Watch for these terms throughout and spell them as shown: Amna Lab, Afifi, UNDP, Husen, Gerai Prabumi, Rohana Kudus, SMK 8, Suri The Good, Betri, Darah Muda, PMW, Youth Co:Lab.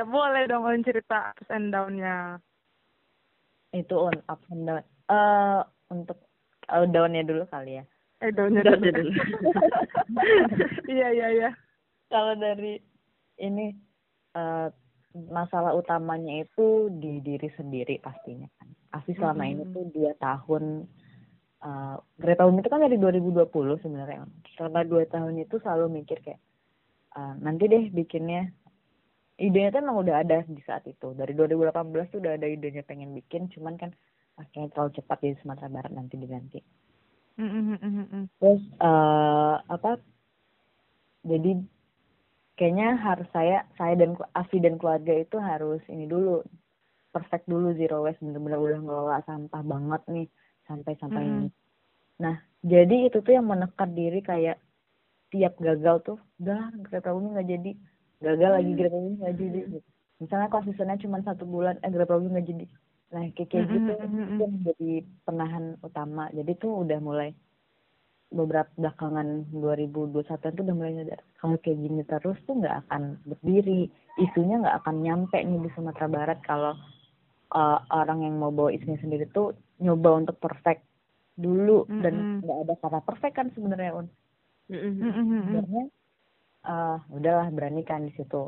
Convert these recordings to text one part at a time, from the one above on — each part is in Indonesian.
Iya, boleh dong kalian cerita ups and down-nya. Itu ups and down. Untuk down-nya dulu kali ya. Down-nya dulu. Iya. Kalau dari ini masalah utamanya itu di diri sendiri pastinya kan. Asli selama ini tuh 2 tahun Gerai Prabumi itu kan dari 2020 sebenarnya. Selama 2 tahun itu selalu mikir kayak nanti deh bikinnya. Idenya tuh emang udah ada di saat itu. Dari 2018 tuh udah ada idenya pengen bikin, cuman kan akhirnya terlalu cepat jadi Sumatera Barat nanti diganti. Terus jadi kayaknya harus saya dan Afi dan keluarga itu harus ini dulu, perfect dulu, zero waste, bener-bener udah ngelola sampah banget nih sampai ini. Nah, jadi itu tuh yang menekan diri kayak tiap gagal tuh, udah Gerai Prabumi nggak jadi. Gagal lagi Gerai Prabumi nggak jadi. Misalnya konsistennya cuma 1 bulan, Gerai Prabumi nggak jadi. Nah, kayak gitu itu jadi penahan utama. Jadi tuh udah mulai beberapa belakangan 2021 itu udah mulai nyadar. Kalau kayak gini terus tuh nggak akan berdiri. Isunya nggak akan nyampe nih di Sumatera Barat kalau orang yang mau bawa isunya sendiri tuh nyoba untuk perfect dulu. Dan nggak ada kata perfect kan sebenarnya, Un. Sebenarnya udahlah beranikan di situ.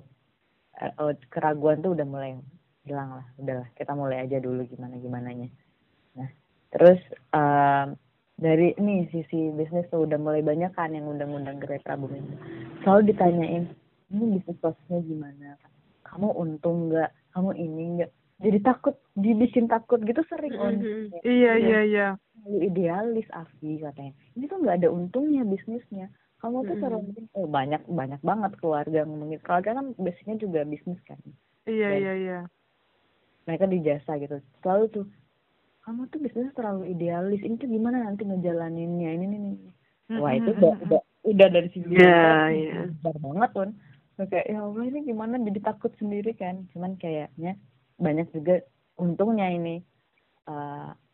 Keraguan tuh udah mulai hilang lah, udahlah kita mulai aja dulu gimana-gimananya. Nah, terus dari ini sisi bisnis tuh udah mulai banyak kan yang undang-undang Gerai Prabumi. Selalu ditanyain, ini bisnis prosesnya gimana? Kamu untung nggak? Kamu ini nggak? Jadi takut, dibikin takut gitu sering. Iya. Idealis Afi katanya. Ini tuh nggak ada untungnya bisnisnya. Kamu tuh selalu banyak banget keluarga ngomongin. Keluarga kan biasanya juga bisnis kan. Iya. Mereka di jasa gitu. Selalu tuh, kamu tuh bisnisnya terlalu idealis. Ini tuh gimana nanti ngejalaninnya ini. Wah itu udah dari segi besar banget pun. Kayak ya Allah ini gimana, jadi takut sendiri kan. Cuman kayaknya banyak juga untungnya ini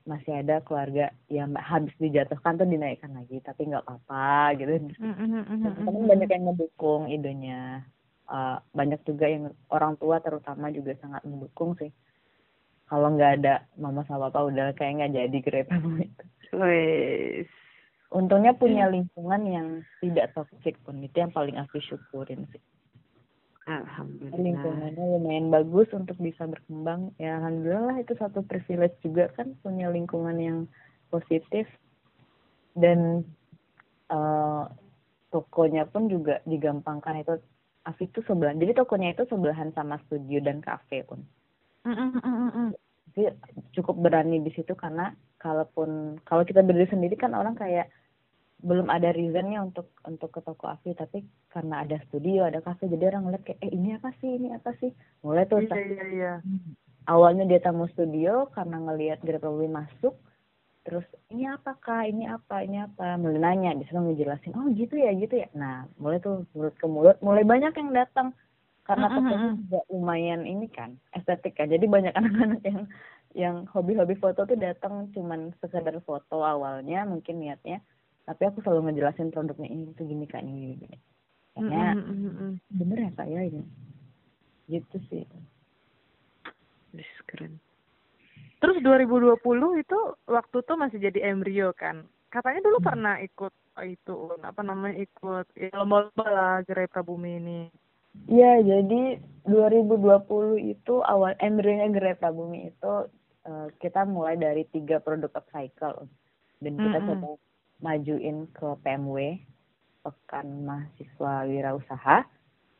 masih ada keluarga yang habis dijatuhkan tuh dinaikkan lagi, tapi nggak apa-apa gitu. Tapi banyak yang mendukung idenya, banyak juga yang orang tua terutama juga sangat mendukung sih. Kalau nggak ada mama sama papa udah kayak nggak jadi Gerai Prabumi itu. Untungnya punya lingkungan yang tidak toksik pun, itu yang paling aku syukurin sih. Alhamdulillah. Lingkungannya lumayan bagus untuk bisa berkembang. Ya alhamdulillah lah, itu satu privilege juga kan, punya lingkungan yang positif. Dan tokonya pun juga digampangkan itu. Afi itu sebelahan. Jadi tokonya itu sebelahan sama studio dan kafe pun. Jadi cukup berani di situ karena kalau kita berdiri sendiri kan orang kayak belum ada reasonnya untuk ke toko Afi, tapi karena ada studio, ada kafe, jadi orang ngeliat kayak ini apa sih mulai tuh awalnya dia tamu studio karena ngelihat Gerai Prabumi masuk, terus ini apa mulai nanya, bisa ngejelasin gitu ya. Nah mulai tuh mulut ke mulut, mulai banyak yang datang karena tokonya juga lumayan ini kan, estetik kan, jadi banyak anak-anak yang hobi-hobi foto tuh datang cuman sekedar foto awalnya mungkin niatnya, tapi aku selalu ngejelasin produknya ini tuh gini kak, ini gini. Kayaknya bener ya kak ya ini. Gitu sih. Keren. Terus 2020 itu waktu tuh masih jadi embrio kan. Katanya dulu pernah ikut ikut lomba-lomba lah Gerai Prabumi ini. Iya, jadi 2020 itu awal embrionya Gerai Prabumi itu kita mulai dari 3 produk upcycle dan kita coba majuin ke PMW, Pekan Mahasiswa Wirausaha.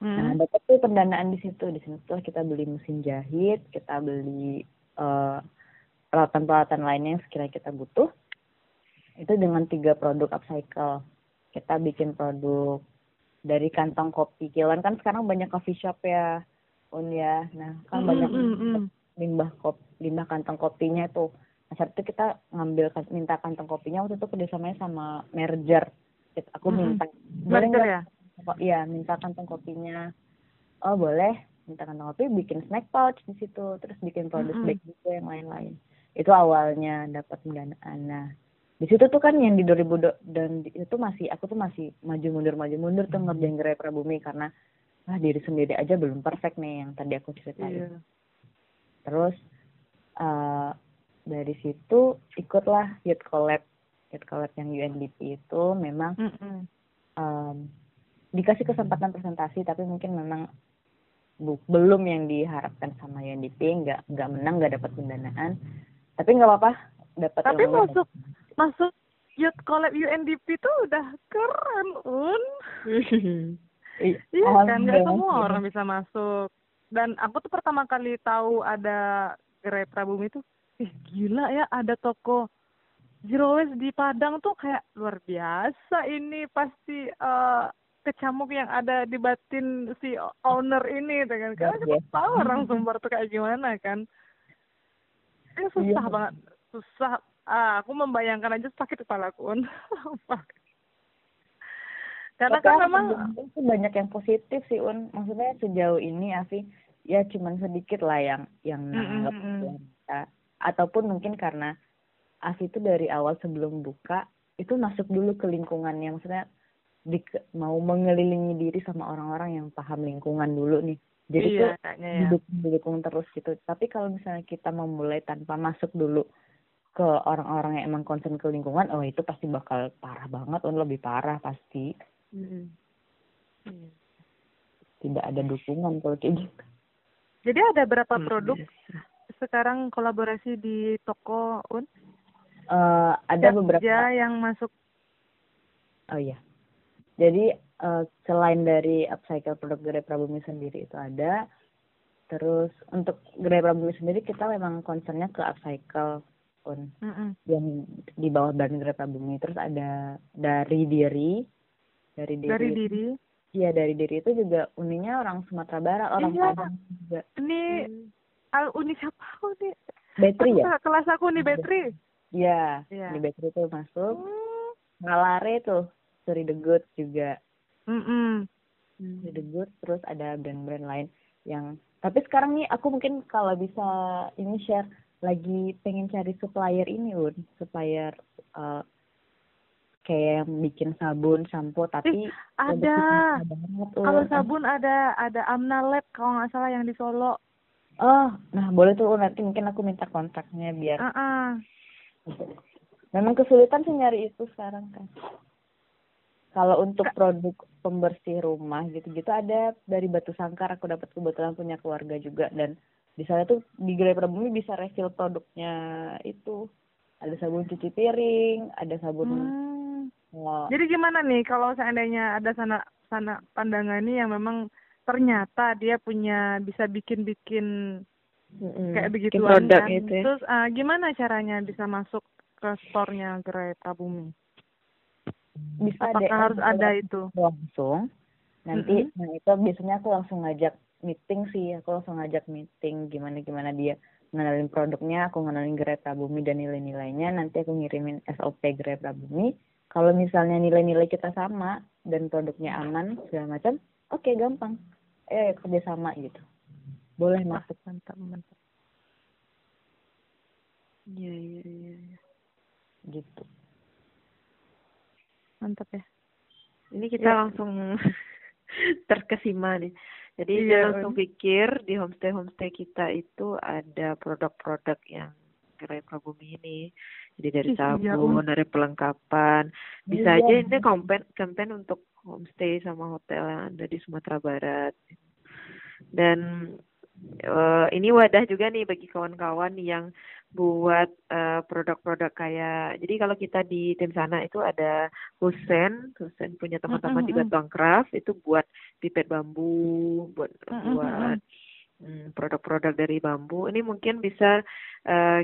Nah, dapat tuh pendanaan di situ. Di situ kita beli mesin jahit, kita beli peralatan-peralatan lainnya yang sekiranya kita butuh. Itu dengan 3 produk upcycle. Kita bikin produk dari kantong kopi. Kilan kan sekarang banyak coffee shop ya, Un ya. Nah, kan banyak limbah kantong kopinya tuh. Nah, saat itu kita minta kantong kopinya, waktu itu kerjasamanya sama merger. Aku minta, boleh nggak? Iya, minta kantong kopinya. Oh boleh, minta kantong kopi, bikin snack pouch di situ, terus bikin produk bag gitu yang lain-lain. Itu awalnya dapat pendanaan. Nah, di situ tuh kan yang di 2000 dan itu masih aku tuh masih maju mundur tuh ngerjain Gerai Prabumi karena diri sendiri aja belum perfect nih yang tadi aku ceritain. Yeah. Terus dari situ ikutlah Youth Co:Lab. Youth Co:Lab yang UNDP itu memang dikasih kesempatan presentasi, tapi mungkin memang belum yang diharapkan sama UNDP, nggak menang, nggak dapat pendanaan, tapi nggak apa-apa dapat. Tapi masuk Youth Co:Lab UNDP itu udah keren, Un. Iya kan, nggak semua orang bisa masuk. Dan aku tuh pertama kali tahu ada Gerai Prabumi itu, gila ya, ada toko zero waste di Padang tuh kayak luar biasa. Ini pasti kecamuk yang ada di batin si owner ini, kan? Karena kita tahu orang Sumber tuh kayak gimana kan? Ini susah banget, susah. Ah, aku membayangkan aja sakit kepalaku. Karena kan memang banyak yang positif sih, Un. Maksudnya sejauh ini Afi ya cuman sedikit lah yang nanggap kita. Ataupun mungkin karena Afi itu dari awal sebelum buka itu masuk dulu ke lingkungannya, maksudnya mau mengelilingi diri sama orang-orang yang paham lingkungan dulu nih. Jadi itu didukung terus gitu. Tapi kalau misalnya kita memulai tanpa masuk dulu ke orang-orang yang emang concern ke lingkungan, oh itu pasti bakal parah banget, lebih parah pasti. Tidak ada dukungan kalau kayak gitu. Jadi ada berapa produk sekarang kolaborasi di toko, Un? Ada beberapa yang masuk. Oh iya. Jadi selain dari upcycle produk Gerai Prabumi sendiri itu ada. Terus untuk Gerai Prabumi sendiri kita memang concernnya ke upcycle, yang di bawah brand Gerai Prabumi. Terus ada dari diri iya, dari diri itu juga uninya orang Sumatera Barat, orang Padang juga. Ini uni siapa nih? Betri ya, kelas aku nih Betri. Iya, ini Betri tuh masuk. Ngalare tuh Suri The Good juga. Suri The Good. Terus ada brand-brand lain yang, tapi sekarang nih aku mungkin kalau bisa ini share, lagi pengen cari supplier ini, Un. Supplier kayak yang bikin sabun, sampo, tapi ada. Kalau sabun ada Amna Lab kalau nggak salah yang di Solo. Oh, nah boleh tuh, Un. Nanti mungkin aku minta kontaknya biar. Memang kesulitan sih nyari itu sekarang kan. Kalau untuk produk pembersih rumah gitu-gitu ada dari Batu Sangkar, aku dapat kebetulan punya keluarga juga, dan di sana tuh di Gerai Prabumi bisa refill produknya itu. Ada sabun cuci piring, ada sabun. Jadi gimana nih kalau seandainya ada sana Pandangani yang memang ternyata dia punya bisa bikin kayak begituan kan. Gitu ya. Terus gimana caranya bisa masuk ke store-nya Gerai Prabumi? Bisa. Apakah harus ada itu? Langsung. Nanti nah itu biasanya aku langsung ngajak meeting gimana dia ngenalin produknya, aku ngenalin Gerai Prabumi dan nilai-nilainya, nanti aku ngirimin SOP Gerai Prabumi. Kalau misalnya nilai-nilai kita sama dan produknya aman segala macam, oke, gampang kerja sama gitu, boleh masuk. Mantap iya gitu, mantap ya. Ini kita langsung terkesima nih. Jadi kita langsung pikir di homestay kita itu ada produk-produk yang Gerai Prabumi ini. Jadi dari sabun, dari perlengkapan. Bisa aja ini campaign untuk homestay sama hotel yang ada di Sumatera Barat. Dan ini wadah juga nih bagi kawan-kawan yang buat produk-produk kayak, jadi kalau kita di tim sana itu ada Husen punya teman-teman di Batang Craft, itu buat pipet bambu, buat produk-produk dari bambu. Ini mungkin bisa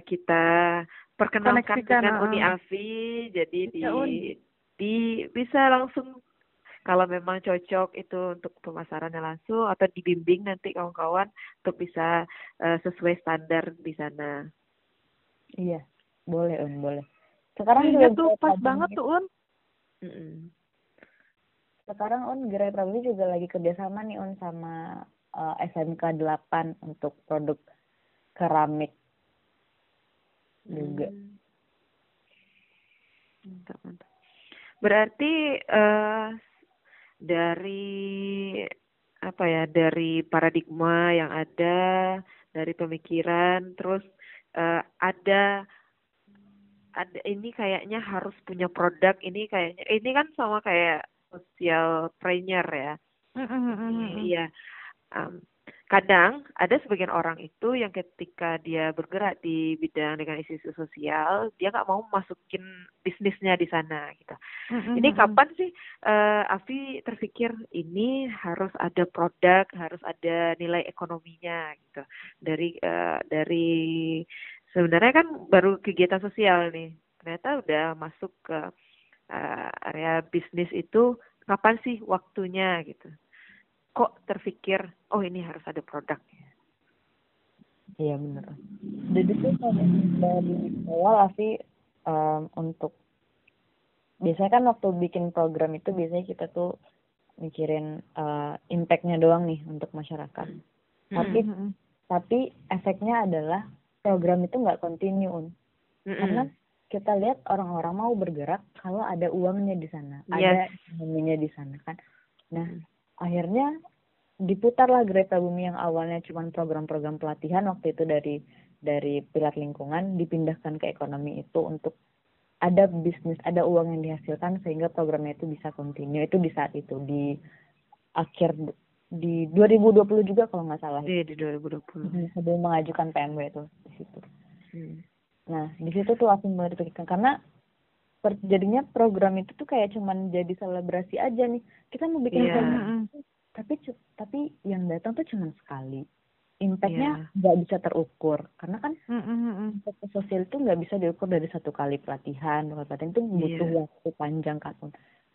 kita perkenalkan dengan Uni Afi, jadi di bisa langsung. Kalau memang cocok itu untuk pemasarannya langsung, atau dibimbing nanti kawan-kawan untuk bisa sesuai standar di sana. Iya, boleh, Un, boleh. Sekarang juga tuh pas banget tuh, Un. Sekarang, Un, Gerai Prabumi juga lagi kerjasama nih, Un, sama SMK 8 untuk produk keramik juga. Mantap. Berarti dari apa ya, dari paradigma yang ada, dari pemikiran, terus ada ini kayaknya harus punya produk, ini kayaknya ini kan sama kayak socialpreneur ya. Iya. Kadang ada sebagian orang itu yang ketika dia bergerak di bidang dengan isu-isu sosial, dia nggak mau masukin bisnisnya di sana gitu. Ini kapan sih Afi terpikir ini harus ada produk, harus ada nilai ekonominya gitu. Dari sebenarnya kan baru kegiatan sosial nih. Ternyata udah masuk ke area bisnis itu, kapan sih waktunya gitu. Kok terpikir, oh ini harus ada produknya. Iya benar. Jadi tuh dari awal Afi untuk biasanya kan waktu bikin program itu biasanya kita tuh mikirin impact-nya doang nih untuk masyarakat. Tapi efeknya adalah program itu nggak continue. Karena kita lihat orang-orang mau bergerak kalau ada uangnya di sana, ada ekonominya di sana kan. Nah akhirnya diputarlah Gerai Prabumi yang awalnya cuma program-program pelatihan waktu itu dari pilar lingkungan dipindahkan ke ekonomi itu untuk ada bisnis, ada uang yang dihasilkan sehingga programnya itu bisa continue. Itu di saat itu di akhir di 2020 juga kalau nggak salah. Iya di 2020. Sebelum mengajukan PMW itu di situ. Nah di situ tuh aku mulai terpikirkan karena jadinya program itu tuh kayak cuman jadi selebrasi aja nih. Kita mau bikin program, tapi yang datang tuh cuman sekali. Impact-nya nggak bisa terukur. Karena kan impact sosial itu nggak bisa diukur dari satu kali pelatihan. Pelatihan itu butuh waktu panjang kan.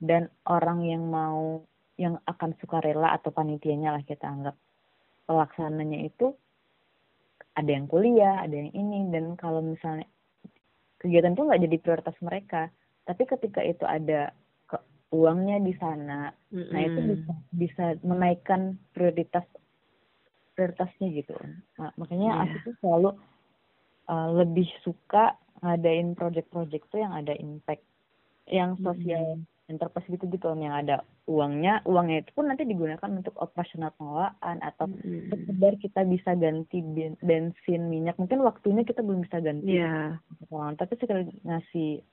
Dan orang yang mau, yang akan sukarela atau panitianya lah kita anggap pelaksananya itu ada yang kuliah, ada yang ini. Dan kalau misalnya kegiatan itu nggak jadi prioritas mereka, tapi ketika itu ada uangnya di sana, nah itu bisa menaikkan prioritasnya gitu. Nah, makanya aku tuh selalu lebih suka ngadain project-project tuh yang ada impact, yang sosial enterprise gitu yang ada uangnya itu pun nanti digunakan untuk operasional pengelolaan atau sekedar kita bisa ganti bensin minyak, mungkin waktunya kita belum bisa ganti tapi sekedar ngasih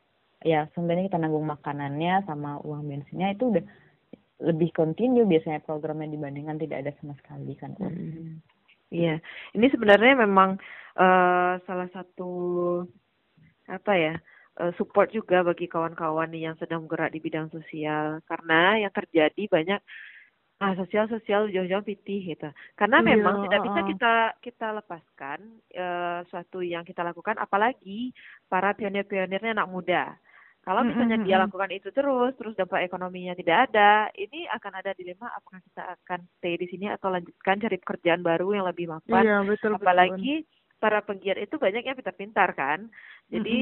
ya sebenarnya kita nanggung makanannya sama uang bensinnya itu udah lebih continue biasanya programnya dibandingkan tidak ada sama sekali kan. Iya, ini sebenarnya memang salah satu apa ya, support juga bagi kawan-kawan yang sedang bergerak di bidang sosial, karena yang terjadi banyak sosial jauh-jauh pitih gitu. Karena memang tidak bisa kita lepaskan suatu yang kita lakukan, apalagi para pionir-pionirnya anak muda. Kalau misalnya dia lakukan itu terus dampak ekonominya tidak ada, ini akan ada dilema apakah kita akan stay di sini atau lanjutkan cari pekerjaan baru yang lebih mapan. Iya, betul, apalagi betul. Para penggiat itu banyak yang pintar-pintar kan, jadi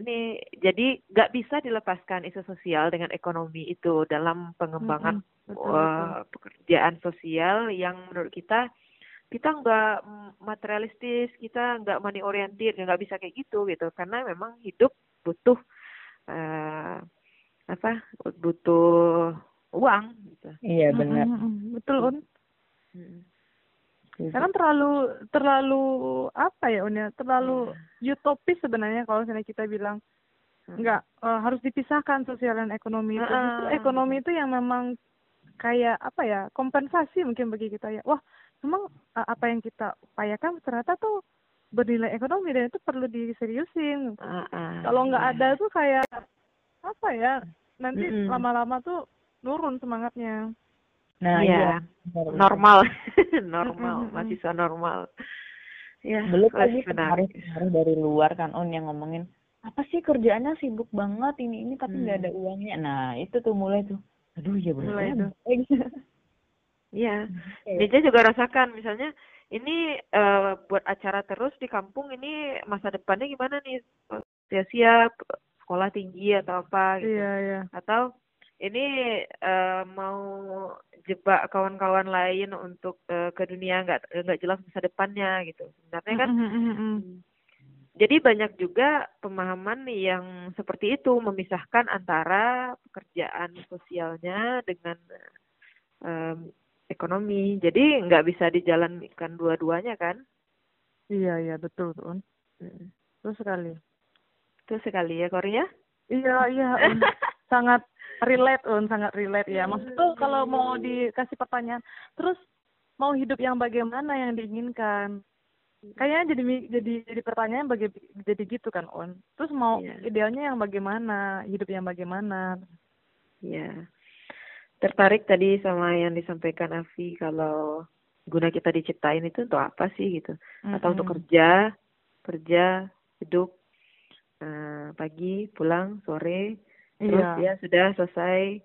ini jadi nggak bisa dilepaskan isu sosial dengan ekonomi itu dalam pengembangan pekerjaan sosial yang menurut kita nggak materialistis, kita nggak money oriented, nggak bisa kayak gitu karena memang hidup butuh butuh uang gitu. Iya benar, betul kan. Karena terlalu apa ya Unia, terlalu utopis sebenarnya kalau misalnya kita bilang enggak harus dipisahkan sosial dan ekonomi. Itu ekonomi itu yang memang kayak apa ya, kompensasi mungkin bagi kita ya. Wah, memang apa yang kita upayakan ternyata tuh bernilai ekonomi dan itu perlu diseriusin. Kalau enggak ada tuh kayak apa ya, nanti lama-lama tuh nurun semangatnya. Nah, iya. normal mahasiswa normal. Ya, belum lagi pengaruh dari luar kan On yang ngomongin apa sih kerjaannya sibuk banget ini tapi nggak ada uangnya. Nah itu tuh mulai tuh aduh ya bener. Mulai tuh. Iya. Dia juga rasakan misalnya ini buat acara terus di kampung ini masa depannya gimana nih, sia-sia sekolah tinggi atau apa gitu. Iya. Atau ini mau jebak kawan-kawan lain untuk ke dunia nggak jelas masa depannya gitu sebenarnya kan. Jadi banyak juga pemahaman yang seperti itu, memisahkan antara pekerjaan sosialnya dengan ekonomi. Jadi nggak bisa dijalankan dua-duanya kan? Iya, iya, betul, Un. Terus sekali. Terus sekali ya, Korea? Iya, iya, Un. Sangat relate, Un. Sangat relate ya. Maksudku kalau mau dikasih pertanyaan, terus mau hidup yang bagaimana yang diinginkan? Kayaknya jadi pertanyaan jadi gitu kan, On. Terus mau idealnya yang bagaimana, hidup yang bagaimana? Iya. Tertarik tadi sama yang disampaikan Afi, kalau guna kita diciptain itu untuk apa sih gitu? Atau untuk kerja, hidup, pagi, pulang, sore, terus ya sudah selesai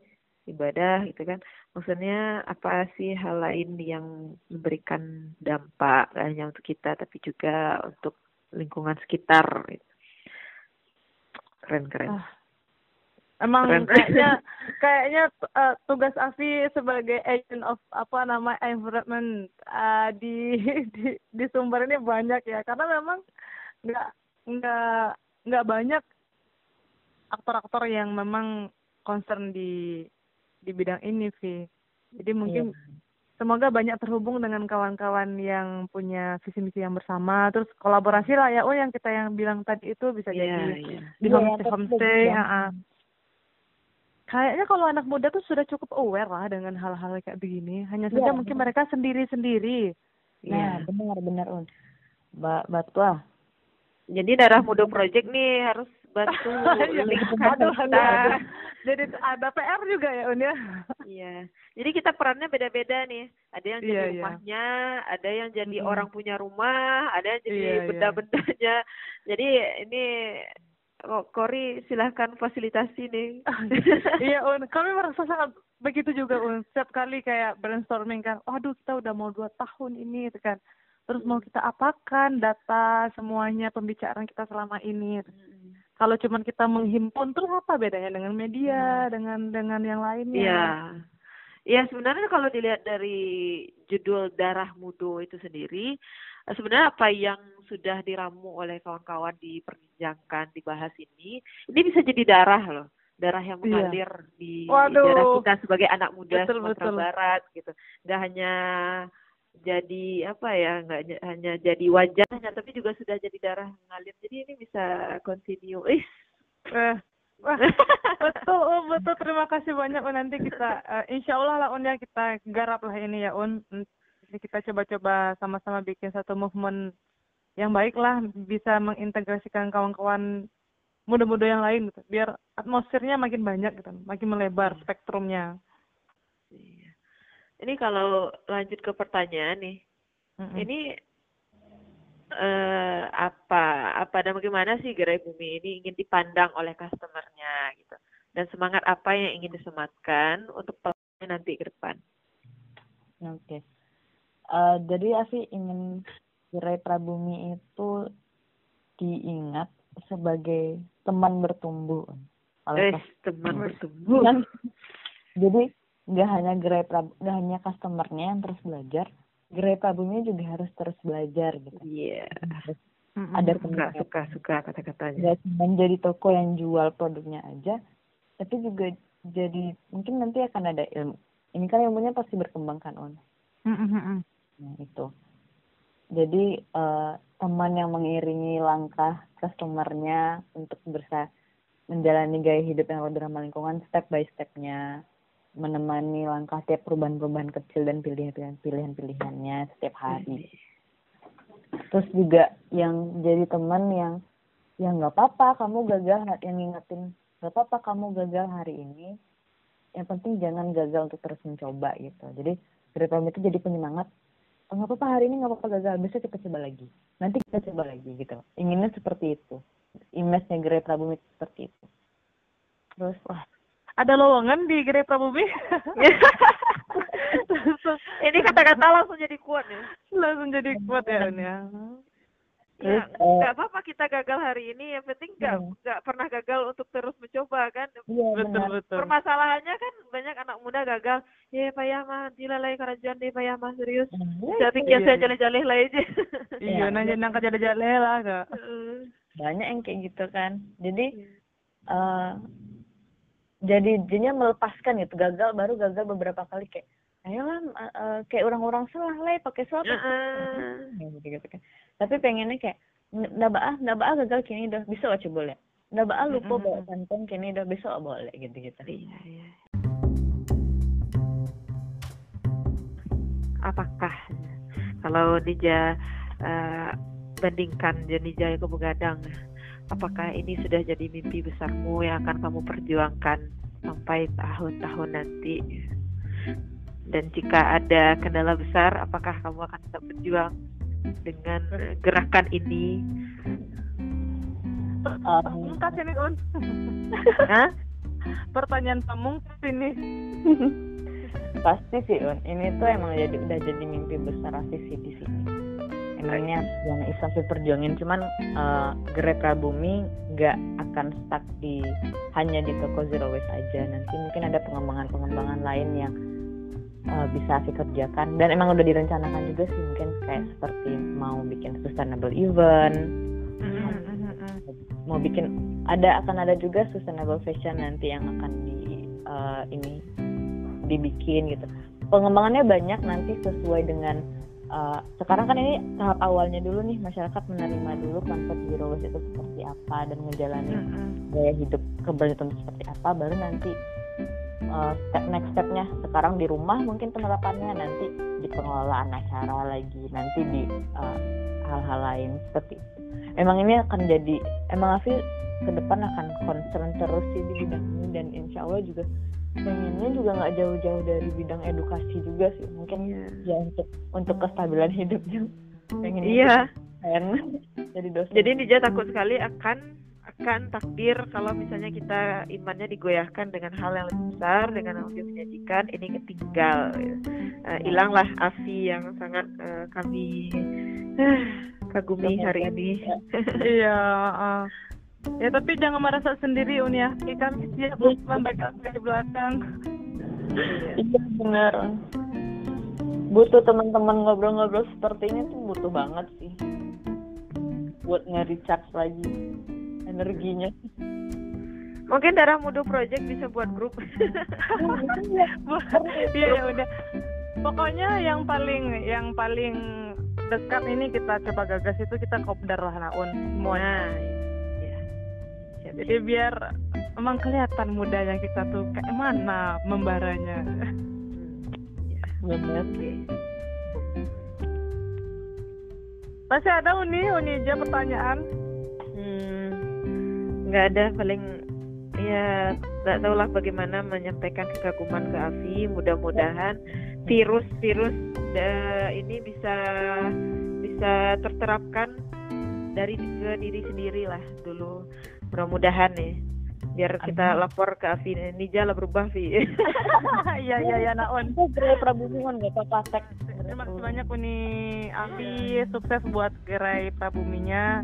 ibadah gitu kan. Maksudnya apa sih hal lain yang memberikan dampak gak hanya untuk kita tapi juga untuk lingkungan sekitar gitu. Keren. Emang keren. Kayaknya tugas Afi sebagai agent of environment di Sumber ini banyak ya, karena memang nggak banyak aktor-aktor yang memang concern di bidang ini, Fi. Jadi mungkin semoga banyak terhubung dengan kawan-kawan yang punya visi-misi yang bersama, terus kolaborasi lah ya, yang kita yang bilang tadi itu bisa jadi di homestay. Kayaknya kalau anak muda tuh sudah cukup aware lah dengan hal-hal kayak begini. Hanya saja mungkin mereka sendiri-sendiri. Nah, benar-benar, Un. Batu lah. Jadi Darah Muda Project nih harus bantu. Jadi ada PR juga ya, Un ya. Iya. Jadi kita perannya beda-beda nih. Ada yang jadi rumahnya, ada yang jadi orang punya rumah, ada yang jadi benda-bendanya. Jadi ini Kori silahkan fasilitasi nih. Iya, Un. Kami merasa sangat begitu juga, Un. Setiap kali kayak brainstorming kan, waduh kita udah mau 2 tahun ini gitu kan. Terus mau kita apakan data semuanya pembicaraan kita selama ini. Kalau cuma kita menghimpun, terus apa bedanya dengan media, dengan yang lainnya? Iya. Ya, sebenarnya kalau dilihat dari judul Darah Muda itu sendiri, sebenarnya apa yang sudah diramu oleh kawan-kawan diperbincangkan, dibahas ini bisa jadi darah loh. Darah yang mengalir di darah kita sebagai anak muda Sumatera Barat gitu. Nggak hanya jadi nggak hanya jadi wajahnya, tapi juga sudah jadi darah mengalir. Jadi ini bisa continue. Betul. Terima kasih banyak, Un. Nanti kita insyaallah lah, Un ya, kita garap lah ini ya, Un. Jadi kita coba-coba sama-sama bikin satu movement yang baik lah, bisa mengintegrasikan kawan-kawan muda-muda yang lain gitu. Biar atmosfernya makin banyak gitu, makin melebar spektrumnya. Ini kalau lanjut ke pertanyaan nih, ini apa dan bagaimana sih Gerai Bumi ini ingin dipandang oleh customer-nya gitu, dan semangat apa yang ingin disematkan untuk pelayanan nanti ke depan? Oke. Jadi Afi ingin Gerai Prabumi itu diingat sebagai teman bertumbuh oleh teman bertumbuh. Jadi Nggak hanya customer-nya yang terus belajar, Gerai Prabumi juga harus terus belajar gitu. Iya. Ada suka kata-katanya. Gak cuma jadi toko yang jual produknya aja, tapi juga jadi mungkin nanti akan ada ilmu. Ini kan ilmunya pasti berkembang kan, On. Nah itu. Jadi teman yang mengiringi langkah customer-nya untuk menjalani gaya hidup yang lebih ramah lingkungan step by step-nya, menemani langkah tiap perubahan-perubahan kecil dan pilihan-pilihannya setiap hari. Terus juga yang jadi teman yang nggak apa-apa kamu gagal, yang ngingetin nggak apa-apa kamu gagal hari ini, yang penting jangan gagal untuk terus mencoba gitu. Jadi Gerai Prabumi itu jadi penyemangat, nggak apa-apa hari ini, nggak apa-apa gagal, besok kita coba lagi, nanti kita coba lagi gitu. Inginnya seperti itu, image-nya Gerai Prabumi seperti itu. Terus ada lowongan di Gerai Prabumi. Ini kata-kata langsung jadi kuat ya. Ya, nggak apa-apa kita gagal hari ini, yang penting nggak pernah gagal untuk terus mencoba kan. Betul. Permasalahannya kan banyak anak muda gagal. Ya payah mah, dilalai kerajaan deh payah mah serius. Tapi biasa jaleh-jaleh lah aja. Iya, nang jaleh-jaleh lah. Banyak yang kayak gitu kan. Jadi jadinya melepaskan gitu, gagal baru gagal beberapa kali kayak ayolah kayak orang-orang salah lah pakai soal gitu kan. Tapi pengennya kayak ndak baah gagal kini udah bisa aja boleh. Ndak baah lupa bawa kantong kini udah bisa boleh gitu. Iya, iya. Apakah kalau Dija bandingkan Dija ke Begadang, apakah ini sudah jadi mimpi besarmu yang akan kamu perjuangkan sampai tahun-tahun nanti? Dan jika ada kendala besar, apakah kamu akan tetap berjuang dengan gerakan ini? Pamungkas ini, Un. Hah? Pertanyaan pamungkas ini. Pasti sih, Un. Ini tuh emang udah jadi mimpi besar Afifi di sini. Emangnya yang Afifi perjuangin, cuman Gerai Prabumi nggak akan stuck di hanya di toko zero waste aja. Nanti mungkin ada pengembangan-pengembangan lain yang bisa sih kerjakan, dan emang udah direncanakan juga sih, mungkin kayak seperti mau bikin sustainable event, mau bikin akan ada juga sustainable fashion nanti yang akan dibikin gitu. Pengembangannya banyak nanti sesuai dengan sekarang kan ini tahap awalnya dulu nih, masyarakat menerima dulu konsep zero waste itu seperti apa dan menjalani gaya hidup keberlanjutan seperti apa, baru nanti next stepnya sekarang di rumah mungkin penerapannya, nanti di pengelolaan acara lagi, nanti di hal-hal lain seperti itu. Emang ini akan jadi, emang Afi ke depan akan concern terus sih di bidang ini, dan insya Allah juga pengennya juga nggak jauh-jauh dari bidang edukasi juga sih, mungkin ya untuk kestabilan hidupnya pengen jadi dosen. Jadi Dija takut sekali akan takdir kalau misalnya kita imannya digoyahkan dengan hal yang lebih besar, dengan yang lebih menyajikan, ini ketinggal. Hilanglah Afi yang sangat kami kagumi hari ini. Iya. Ya tapi jangan merasa sendiri, Un, ya. Kami siap membackup dari belakang. Iya benar. Butuh teman-teman ngobrol-ngobrol seperti ini tuh butuh banget sih. Buat nge-recharge lagi energinya. Mungkin Darah Muda Project bisa buat grup. Ya udah. Pokoknya yang paling dekat ini kita coba gagas, itu kita kopdar lah, Naun, semuanya. Ya. Jadi biar emang kelihatan mudanya kita tuh kayak mana membaranya. Benar sih. Masih ada Uni aja pertanyaan. Nggak ada, paling ya nggak tahulah bagaimana menyampaikan kekaguman ke Afi. Mudah-mudahan virus ini bisa terterapkan dari ke diri sendiri lah dulu, mudah-mudahan nih, biar kita lapor ke Afi ini jalan berubah, Fi. Iya Naon, Gerai Prabumi on nggak apa-apa. Terima kasih banyak Uni. Afi sukses buat Gerai Prabuminya.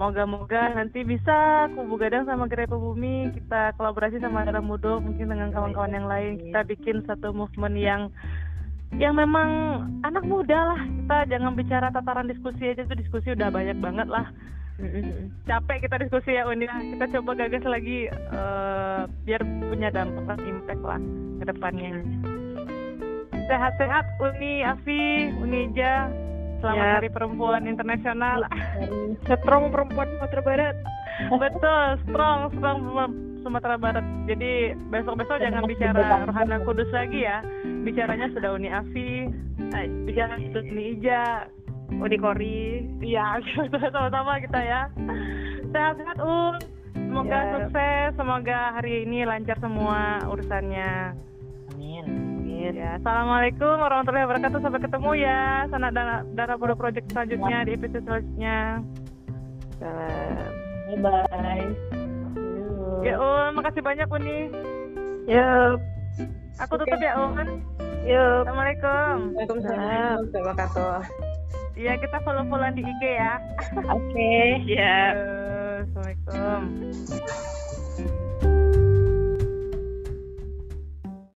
Moga-moga nanti bisa Kubu Gadang sama Gerai Prabumi, kita kolaborasi sama Darah Muda, mungkin dengan kawan-kawan yang lain, kita bikin satu movement yang memang anak muda lah. Kita jangan bicara tataran diskusi aja, itu diskusi udah banyak banget lah. Capek kita diskusi ya, Uni. Kita coba gagas lagi biar punya dampak, impact lah ke depannya. Sehat-sehat Uni, Afi, Unija. Selamat Hari Perempuan Internasional. Strong perempuan Sumatera Barat. Betul, strong Sumatera Barat. Jadi besok jangan bicara Rohana Kudus lagi ya. Bicaranya sudah Uni Afi, bicara sudah Uni Ija, Uni Kori. Iya, sama-sama kita ya. Sehat-sehat, Un. Semoga sukses, semoga hari ini lancar semua urusannya. Amin. Ya, assalamualaikum warahmatullahi wabarakatuh. Sampai ketemu ya, sana Darah Muda Project selanjutnya di episode selanjutnya. Salam. Bye. Ya, makasih banyak, Uni. Yup. Aku tutup ya, Un. Yup. Assalamualaikum. Waalaikumsalam. Terima kasih. Iya, kita follow-followan di IG ya. Oke. Ya. Assalamualaikum.